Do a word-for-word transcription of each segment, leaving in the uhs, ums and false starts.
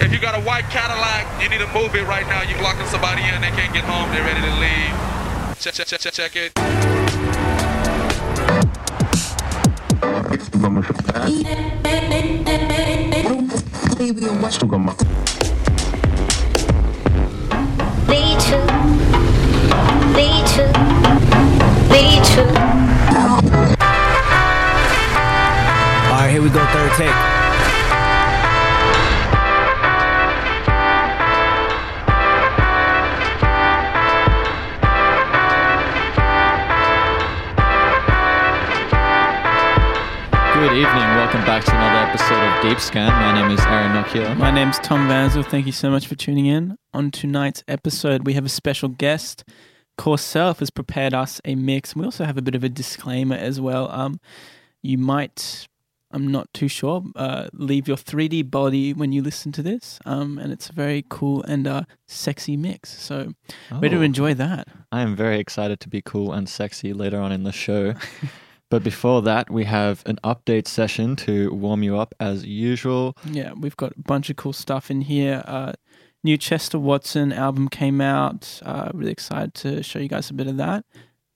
If you got a white Cadillac, you need to move it right now. You're blocking somebody in, they can't get home, they're ready to leave. Check, check, check, check, check it. All right, here we go, third take. Good evening, welcome back to another episode of Deep Scan. My name is Aaron Nakula. My name's Tom Vanzel. Thank you so much for tuning in. On tonight's episode, we have a special guest. Core Self has prepared us a mix. We also have a bit of a disclaimer as well. Um, you might, I'm not too sure, uh, leave your three D body when you listen to this. Um, and it's a very cool and uh, sexy mix. So oh, way to enjoy that. I am very excited to be cool and sexy later on in the show. But before that, we have an update session to warm you up as usual. Yeah, we've got a bunch of cool stuff in here. Uh, new Chester Watson album came out. Uh, really excited to show you guys a bit of that.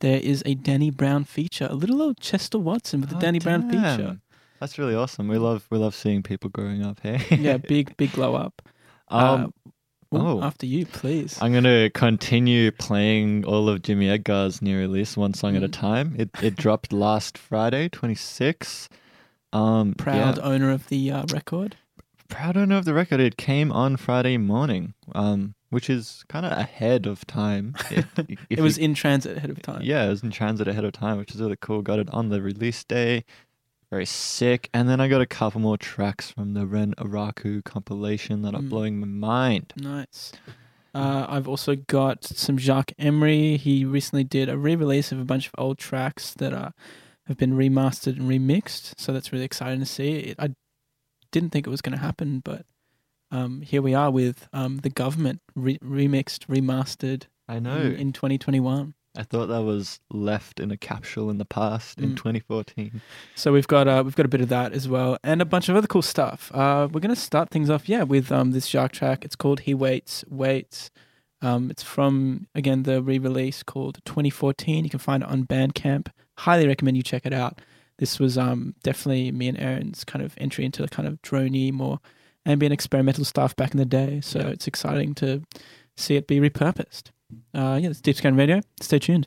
There is a Danny Brown feature, a little old Chester Watson with a oh, Danny damn. Brown feature. That's really awesome. We love we love seeing people growing up here. Yeah, big, big glow up. Um, uh, Oh, after you, please. I'm going to continue playing all of Jimmy Edgar's new release, one song mm. at a time. It it dropped last Friday, twenty-sixth. Um, proud yeah. owner of the uh, record. Proud owner of the record. It came on Friday morning, um, which is kind of ahead of time. It, it was you, in transit ahead of time. Yeah, it was in transit ahead of time, which is really cool. Got it on the release day. Very sick. And then I got a couple more tracks from the Ren Araku compilation that are mm. blowing my mind. Nice. Uh, I've also got some Jacques Emery. He recently did a re-release of a bunch of old tracks that are, have been remastered and remixed. So that's really exciting to see. It, I didn't think it was going to happen, but um, here we are with um, the government re- remixed, remastered I know. In, in twenty twenty-one. I thought that was left in a capsule in the past mm. in twenty fourteen. So we've got uh, we've got a bit of that as well, and a bunch of other cool stuff. Uh, we're going to start things off, yeah, with um, this Jacques track. It's called "He Waits, Waits." Um, it's from again the re-release called twenty fourteen. You can find it on Bandcamp. Highly recommend you check it out. This was um, definitely me and Aaron's kind of entry into the kind of droney, more ambient experimental stuff back in the day. So yeah. It's exciting to see it be repurposed. Uh, yeah, it's Deep Scan Radio. Stay tuned.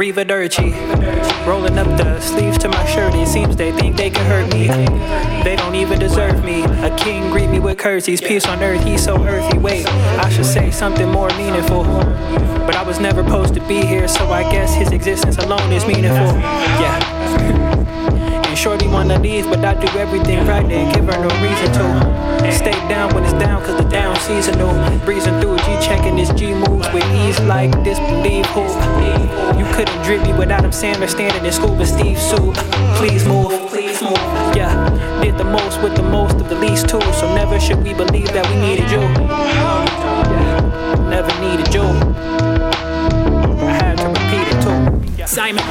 Riva Dirty. Rolling up the sleeves to my shirt, it seems they think they can hurt me. They don't even deserve me. A king greet me with curtsies, peace on earth, he's so earthy. Wait, I should say something more meaningful. But I was never supposed to be here, so I guess his existence alone is meaningful. Yeah. And shorty wanna leave, but I do everything right and give her no reason to. Stay down when it's down, cause the down seasonal. Breezing through G-checking his G-moves with ease like disbelief who. You couldn't drip me without him Sandler standing in school with Steve Sue. Please move, please move. Yeah, did the most with the most of the least too. So never should we believe that we needed you. Never needed you. Simon.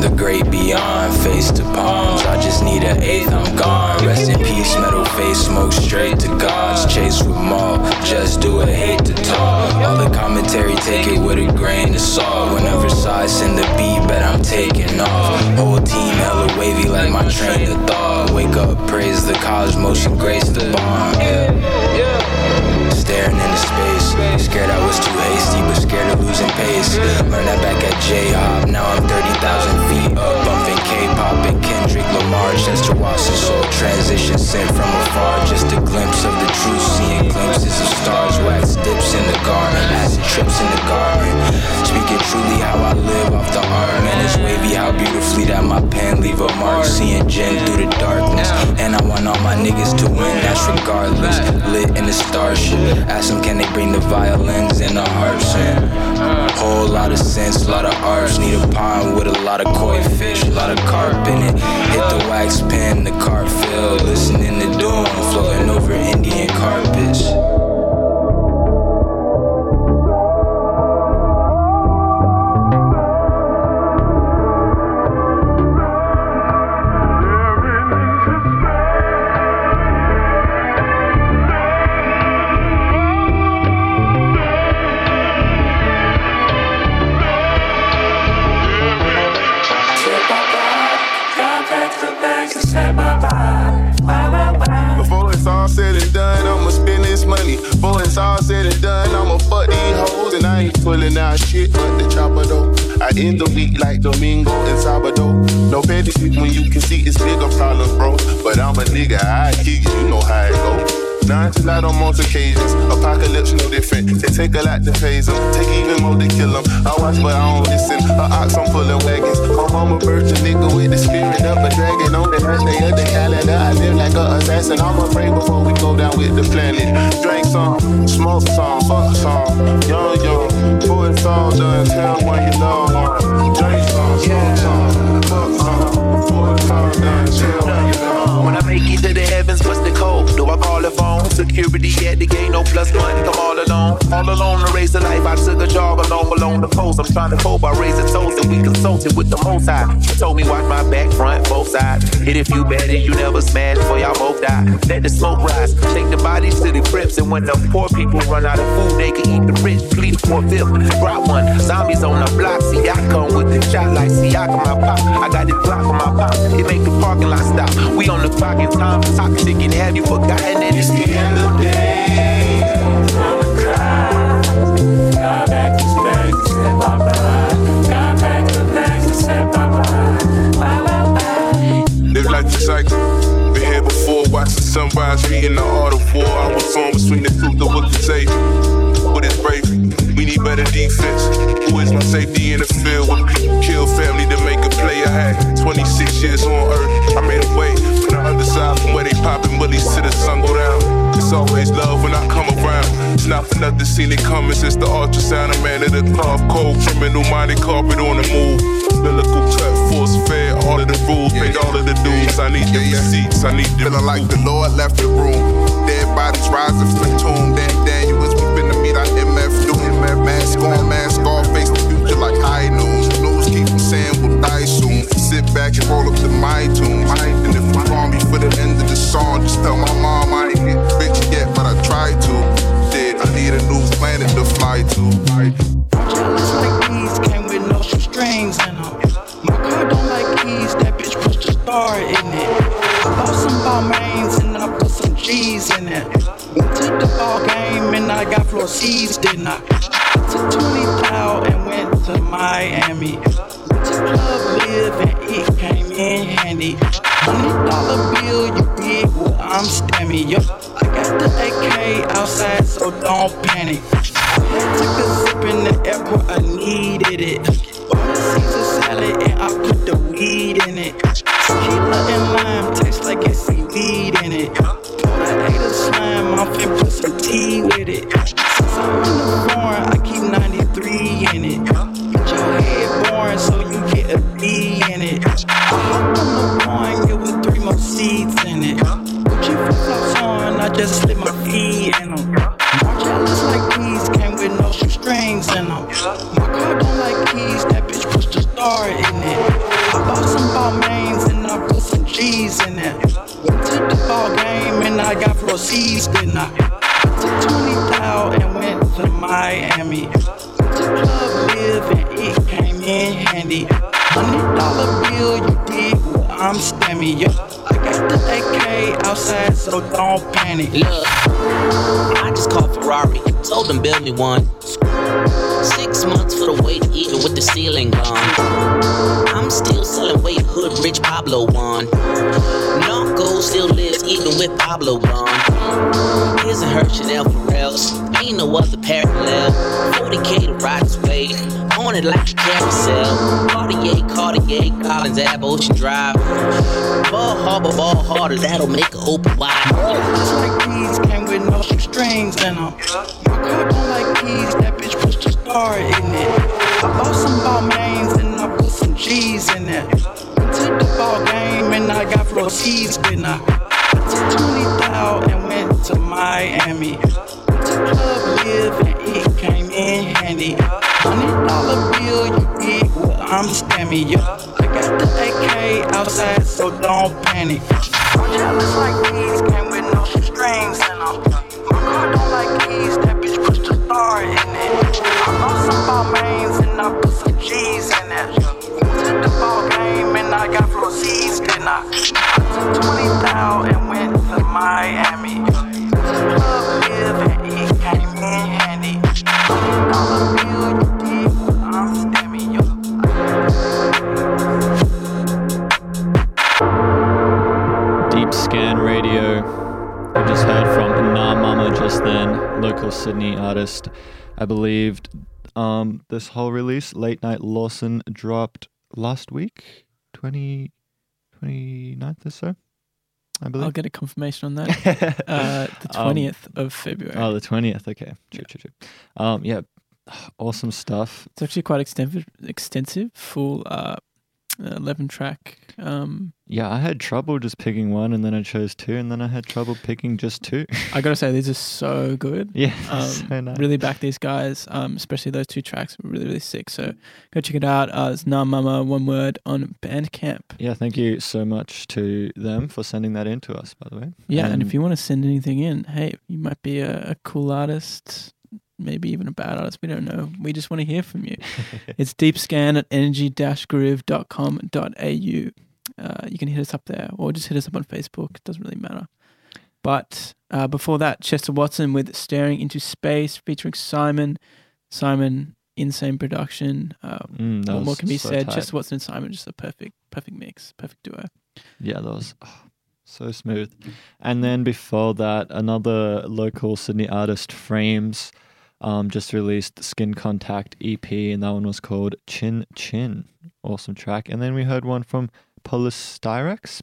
The great beyond, face to palms. I just need an eighth, I'm gone. Rest in peace, metal face, smoke straight to gods. Chase with maul, just do it, hate to talk. All the commentary, take it with a grain of salt. Whenever size send the beat, bet I'm taking off. Whole team hella wavy like my train of thought. Wake up, praise the cosmos and grace the bomb. Yeah. Staring into space, scared I was too hasty, but scared of losing pace. Learned that back at J-Hop, now I'm thirty thousand feet up, bumping K-pop and Kendrick Lamar. Chester Watson, soul transition sent from afar, just a glimpse of the truth, seeing glimpses of stars, wax dips in the garden, acid trips in the garden. Speaking truly how I live off the arm, and it's wavy how beautifully that my pen leave a mark, seeing Jen through the darkness, and I want all my niggas to win, that's regardless, lit in the starship. Ask them can they bring the violins and the harps in. Whole lot of sense, lot of arts. Need a pond with a lot of koi fish, a lot of carp in it. Hit the wax pen, the carp fill. Listening to doom, floating over Indian carpets. Pulling out shit with the chopper though. I end the week like Domingo and Sabado. No petty shit when you can see it's bigger problems, bro. But I'm a nigga, I kick it, you know how it go. Nine to light on most occasions. Apocalypse no different. It take a lot to phase them. Take even more to kill them. I watch but I don't listen. Her ox I'm pulling wagons. My mama birthed a nigga with the spirit of a dragon. On the first day of the calendar I live like a assassin. I'm afraid before we go down with the planet. Drink some, smoke some, fuck some. Young, young. Before it's all done, tell what you know. Drink some, smoke some, fuck some. Before it's all done, tell what you know. When I make it to the heavens, what's the code? Do I call the phone? Security at the gate, no plus one. I'm all alone, all alone to raise the life. I took a job alone, alone to pose. I'm trying to cope, I raise the toes and we consulted with the most high. She told me watch my back, front, both sides. Hit if you bad and you never smash, for y'all both die. Let the smoke rise, take the bodies to the crypts. And when the poor people run out of food, they can eat the rich, please pour fifth. Drop one, zombies on the block. See, I come with the shot like Siakam, my pop. I got this block on my pop, it make the parking lot stop. We on the clock in time, toxic and have you forgotten that it's the end of the day. I'm gonna cry. God back to back to step by by. God back to back to step by by. Live like the cycle. Been here before, watching sunrise, reading the art of war. I was torn between the truth of what to say. What is bravery? We need better defense. Who is my safety in the field? When people kill family to make a play, I had twenty-six years on earth. I made a way from the other side, from where they poppin' bullies to the sun go down. It's always love when I come around. It's not for nothing, seen it coming since the ultrasound. A man of the cloth, cold criminal minded, carpet on the move. Biblical cut, force fed, all of the rules, paid all of the dues. I need the receipts, I need the feeling room. Like the Lord left the room. Dead bodies rising from the tomb. Damn Daniel was weeping to meet our M F doom. Mask on, mask off, face the future like high news. News keep from saying we'll die soon. Sit back and roll up to my tune. And if you call me for the end of the song, just tell my mom I ain't get bitch yet, but I tried to. Shit, I need a new planet to fly to. Just like these came with no strings in them. My car don't like keys, that bitch pushed a star in it. I bought some Balmains and I put some G's in it. Went to the ball game and I got floor C's, didn't I? To twenty thousand and went to Miami. this love live and it came in handy. Hundred dollar bill, you big, well I'm stammy, yo. I got the A K outside, so don't panic. I had took a sip in the airport, I needed it. Bought a Caesar salad and I put the weed in it. Tequila and lime tastes like it's seaweed in it. Before I ate a slime, I'm finna put some tea with it. Since I'm in the foreign, I keep ninety-three in it. Get your head boring, so you get a B in it. I hopped on the wine, yeah, with three more seeds in it. Gucci flip-flops on, I just slip my feet in them. My jealous like these came with no strings in them. My car don't like keys, that bitch pushed the star in it. I bought some Balmains and I put some G's in it. Went to the ball game and I got floor C's, didn't I? I took twenty thou and went to Miami. The club live and it came in handy. Hundred dollar bill, you dig? Well, I'm stammy, yo. I got the A K outside, so don't panic. Look, I just called Ferrari, told them build me one. Six months for the weight, even with the ceiling gone. I'm still selling weight, hood rich Pablo one. Narco still lives, even with Pablo gone. His and her Chanel Pharrells, ain't no other parallel. forty K to ride his way, on it like a carousel. Cartier, Cartier, Collins Ave, Ocean Drive. Ball harbor, ball harder, that'll make it open wide. Just like these came with no strings in them. My don't like these, that bitch pushed the star in it. I bought some Balmains and I put some G's in it. Went to the ball game and I got floor C's, didn't I? I took twenty thou and went to Miami. The club live and it came in handy. Hundred dollar bill, you big, well I'm stammy, yo. I got the A K outside, so don't panic. I'm jealous like these, came with no strings in them. My car don't like keys, that bitch push the star in it. I bought some Balmains and I put some G's in it. Went to the ball game and I got floor C's, didn't I? I took twenty thou and went to Miami. The club live and it came in handy. All the bill you did, I'm stammy, yo. Deep Scan Radio. We just heard from Nah Mama just then, local Sydney artist. I believe um, this whole release, Late Night Lawson, dropped last week, twenty, twenty-ninth or so, I believe. I'll get a confirmation on that. uh, the twentieth um, of February. Oh, the twentieth, okay. True, yeah. true, true. Um, yeah, awesome stuff. It's actually quite extensive, extensive full uh eleven track. Um, yeah, I had trouble just picking one, and then I chose two, and then I had trouble picking just two. I gotta say, these are so good. Yeah, um, so nice. Really back these guys, um, especially those two tracks were really, really sick. So go check it out. Uh, it's Nah Mama, one word, on Bandcamp. Yeah, thank you so much to them for sending that in to us, by the way. Yeah, um, and if you want to send anything in, hey, you might be a, a cool artist, maybe even a bad artist, we don't know. We just want to hear from you. It's deepscan at energy dash groove dot com dot a u. Uh, you can hit us up there or just hit us up on Facebook. It doesn't really matter. But uh, before that, Chester Watson with Staring Into Space featuring Simon. Simon, insane production. Uh, mm, what more can be so said? Tight. Chester Watson and Simon, just a perfect, perfect mix, perfect duo. Yeah, that was... Oh. So smooth. And then before that, another local Sydney artist, Frames, um, just released Skin Contact E P, and that one was called Chin Chin. Awesome track. And then we heard one from Polystyrex, Polystyrex,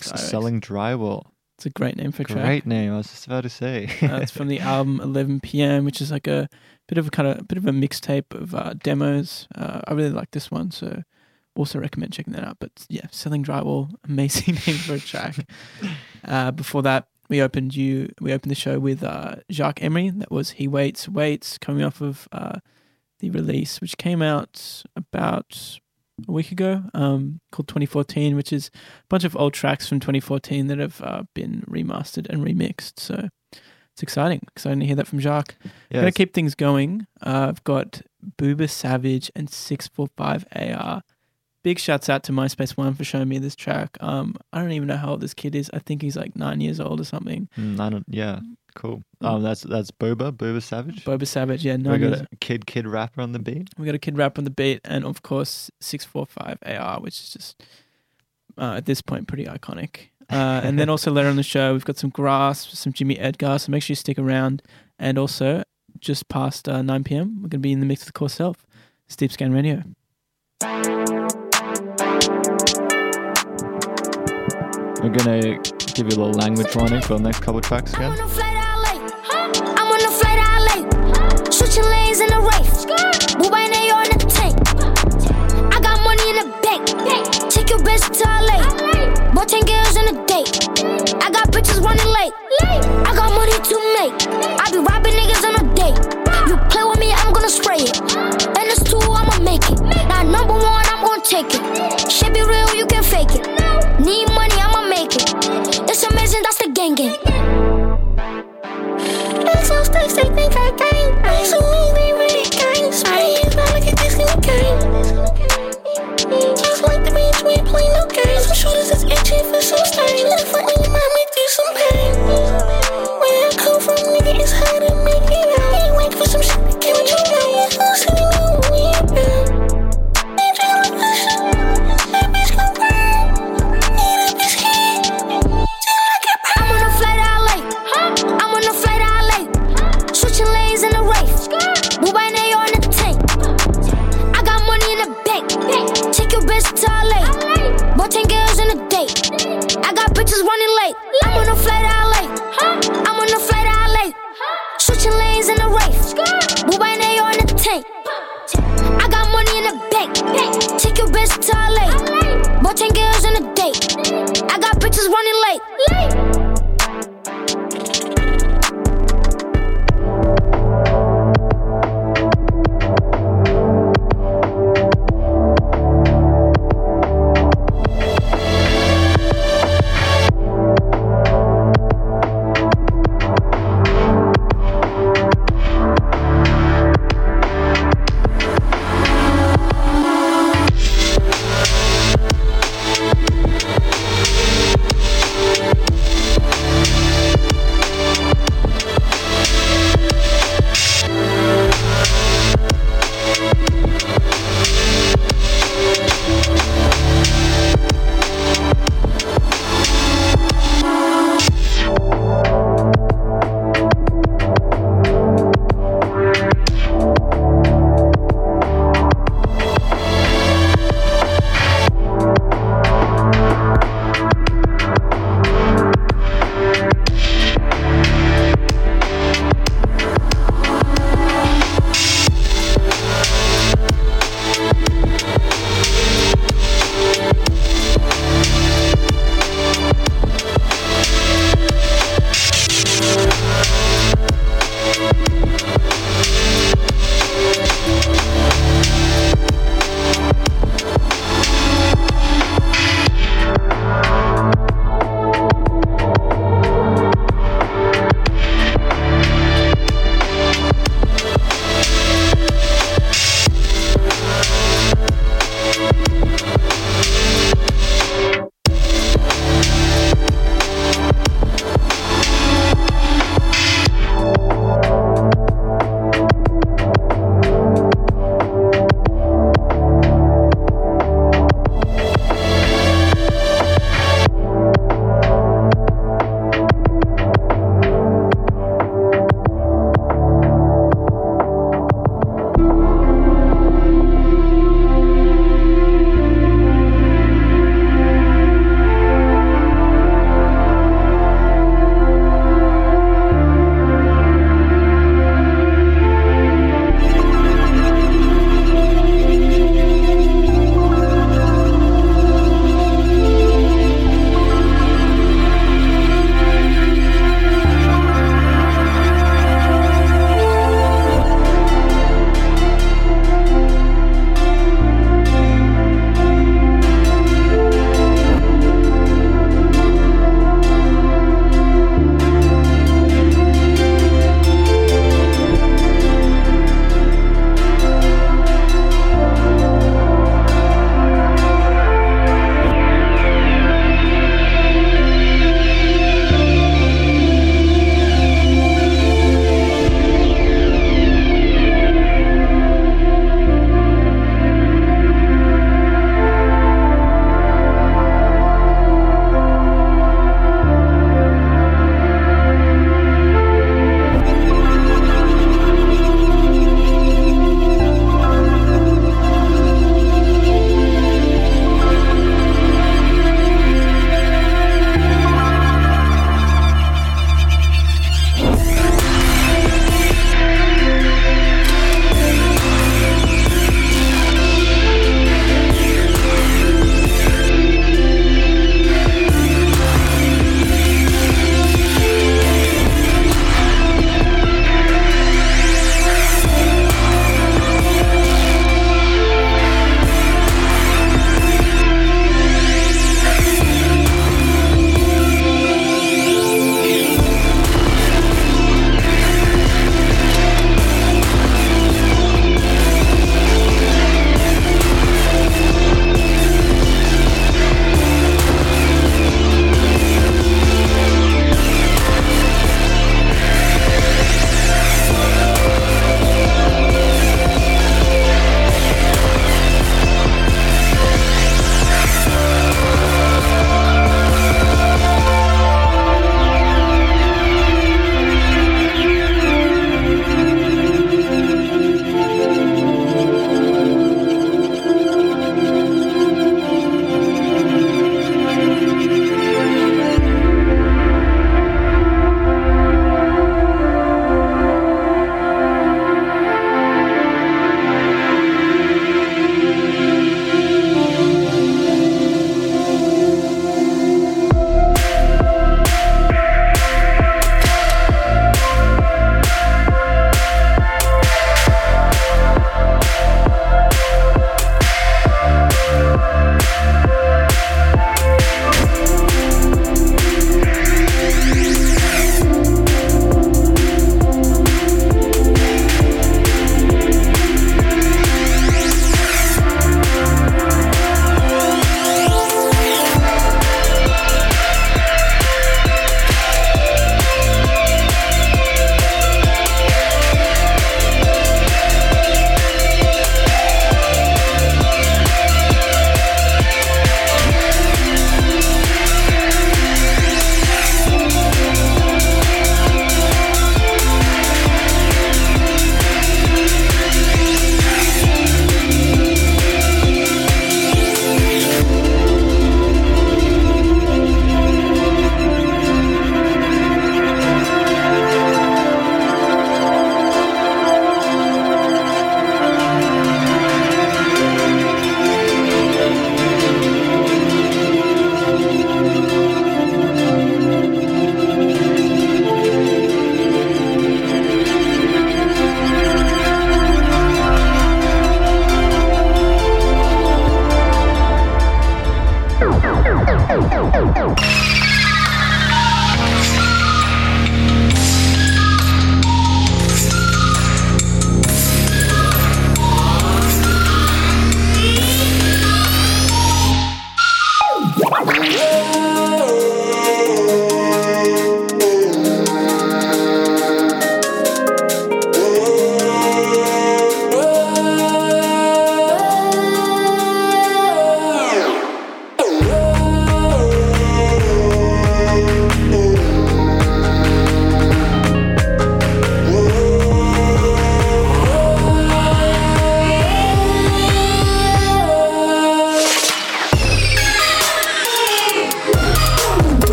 Polystyrex. Selling Drywall. It's a great name for a track. Great name, I was just about to say. uh, it's from the album eleven p m, which is like a bit of a kind of bit of a mixtape of uh, demos. Uh, I really like this one, so... Also recommend checking that out. But yeah, Selling Drywall, amazing name for a track. Uh, before that, we opened you. We opened the show with uh, Jacques Emery. That was He Waits, Waits, coming off of uh, the release, which came out about a week ago, um, called twenty fourteen, which is a bunch of old tracks from twenty fourteen that have uh, been remastered and remixed. So it's exciting. Exciting to hear that from Jacques. Yes. I'm going to keep things going. Uh, I've got Booba Savage and six forty-five A R. Big shouts out to MySpace One for showing me this track. Um, I don't even know how old this kid is. I think he's like nine years old or something. Mm, I don't, yeah, Cool. Um, that's that's Booba, Booba Savage. Booba Savage, yeah. No we got music. a kid, kid rapper on the beat. We got a kid rapper on the beat, and of course six forty-five A R, which is just uh, at this point pretty iconic. Uh, and then also later on the show, we've got some Grasps, some Jimmy Edgar. So make sure you stick around. And also, just past uh, nine p.m, we're going to be in the mix with Core Self. It's Deep Scan Radio. We're going to give you a little language warning for the next couple of tracks again. I'm on a flight to L A. Huh? I'm on a flight to L A. Switching lanes in a race. Booba and A R in the tank. I got money in the bank. Take your bitch to L A. Bought ten girls in a date. I got bitches running late. I got money to make. I be robbing niggas on a date. You play with me, I'm gonna spray it. And it's two, I'ma make it. Now number one, I'm gonna take it. Shit be real, you can fake it. Need money, I'ma make it. It's amazing, that's the gang gang. It's all stakes, they think I gang. So we be ready, guys. I ain't not like a Disney gang. Just like the beach, we ain't play no games. Some shooters is itching for some stain. That's why your mind might do some pain. Where I come from, nigga, it's hard to make it out. Ain't wait for some shit to get what you know. Who's who know who you know?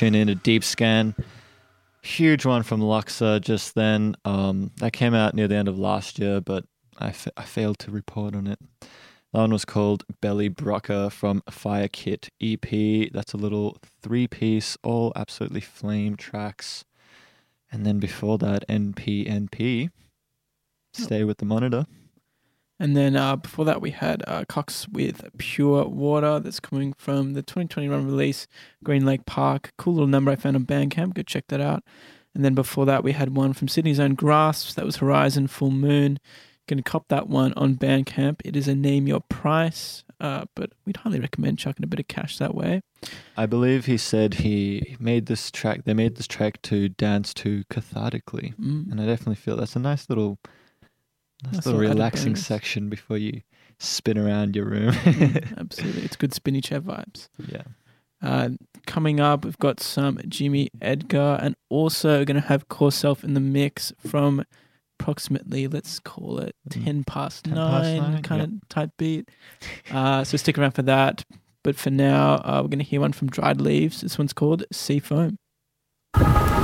tune into Deep Scan. Huge one from Luxa just then. Um, that came out near the end of last year, but I, fa- I failed to report on it. That one was called Belly Brocker from Fire Kit E P. That's a little three-piece, all absolutely flame tracks. And then before that, N P N P, Stay With The Monitor. And then uh, before that, we had uh, Cox with Pure Water. That's coming from the twenty twenty-one release, Green Lake Park. Cool little number I found on Bandcamp. Go check that out. And then before that, we had one from Sydney's own Grasps. That was Horizon Full Moon. Going to cop that one on Bandcamp. It is a name your price, uh, but we'd highly recommend chucking a bit of cash that way. I believe he said he made this track, they made this track to dance to cathartically. Mm. And I definitely feel that's a nice little, nice nice little relaxing section before you spin around your room. Mm, absolutely. It's good spinny chair vibes. Yeah. Uh, coming up, we've got some Jimmy Edgar, and also going to have Core Self in the mix from approximately, let's call it ten past nine, kind of type beat. Uh, so stick around for that. But for now, uh, we're going to hear one from Dried Leaves. This one's called Sea Foam. Thank you.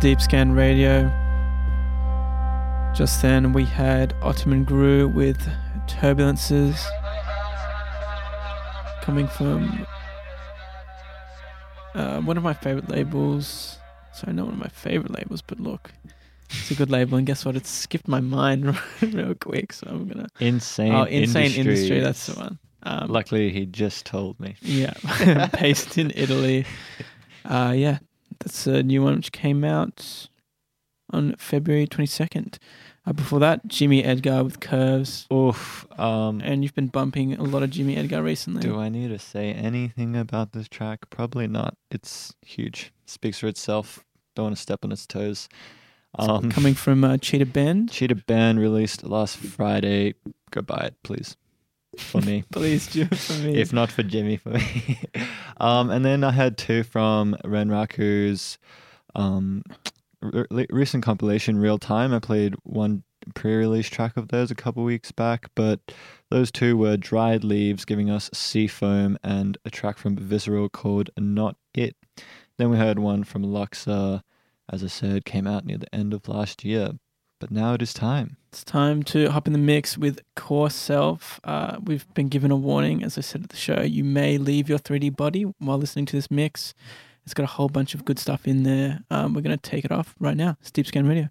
Deep Scan Radio. Just then we had Ottoman Gru with Turbulences, coming from uh, one of my favorite labels. Sorry, not one of my favorite labels, but look, it's a good label. And guess what? It's skipped my mind real quick, so I'm gonna Insane. Oh, Insane Industry. Industry that's the one. Um, Luckily, he just told me. Yeah, based in Italy. Uh, yeah. That's a new one which came out on February twenty-second. Uh, before that, Jimmy Edgar with Curves. Oof. Um, and you've been bumping a lot of Jimmy Edgar recently. Do I need to say anything about this track? Probably not. It's huge. Speaks for itself. Don't want to step on its toes. Um, it's coming from uh, Cheetah Band. Cheetah Band released last Friday. Go buy it, please. For me. Please do it for me. If not for Jimmy, for me. um, and then I had two from Ren Raku's um, re- recent compilation, Real Time. I played one pre-release track of theirs a couple weeks back, but those two were Dried Leaves, giving us Sea Foam, and a track from Visceral called Not It. Then we heard one from Laksa, as I said, came out near the end of last year. But now it is time. It's time to hop in the mix with Core Self. Uh, we've been given a warning, as I said at the show. You may leave your three D body while listening to this mix. It's got a whole bunch of good stuff in there. Um, we're going to take it off right now. It's Deep Scan Radio.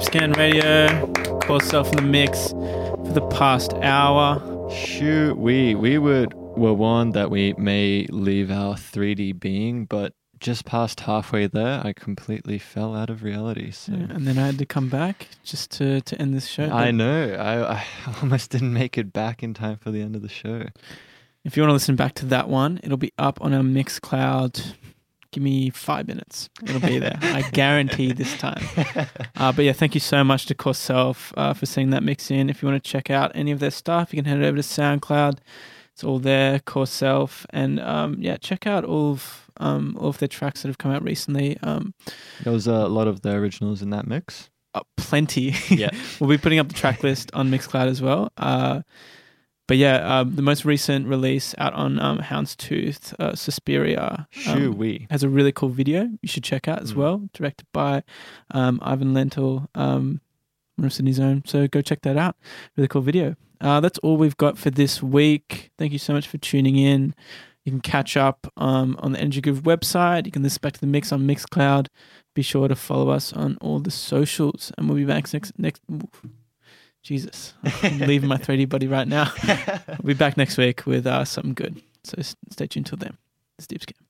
Deep Scan Radio, Core Self in the mix for the past hour. Shoot, we we would were warned that we may leave our three D being, but just past halfway there, I completely fell out of reality. So. Yeah, and then I had to come back just to, to end this show. I but... know. I, I almost didn't make it back in time for the end of the show. If you want to listen back to that one, it'll be up on our Mixcloud. Give me five minutes. It'll be there. I guarantee this time. Uh, but yeah, thank you so much to Core Self uh, for seeing that mix in. If you want to check out any of their stuff, you can head over to SoundCloud. It's all there, Core Self. And um, yeah, check out all of, um, all of their tracks that have come out recently. Um, there was a lot of their originals in that mix. Uh, plenty. Yeah. We'll be putting up the track list on Mixcloud as well. Uh, But yeah, uh, the most recent release out on um, Houndstooth, uh, Suspiria, um, has a really cool video you should check out as mm. well, directed by um, Ivan Lentil um, from Sydney's own. So go check that out. Really cool video. Uh, that's all we've got for this week. Thank you so much for tuning in. You can catch up um, on the Energy Groove website. You can listen back to the mix on Mixcloud. Be sure to follow us on all the socials, and we'll be back next next. Jesus, I'm leaving my three D body right now. We'll be back next week with uh, something good. So stay tuned till then. It's Deep Scan.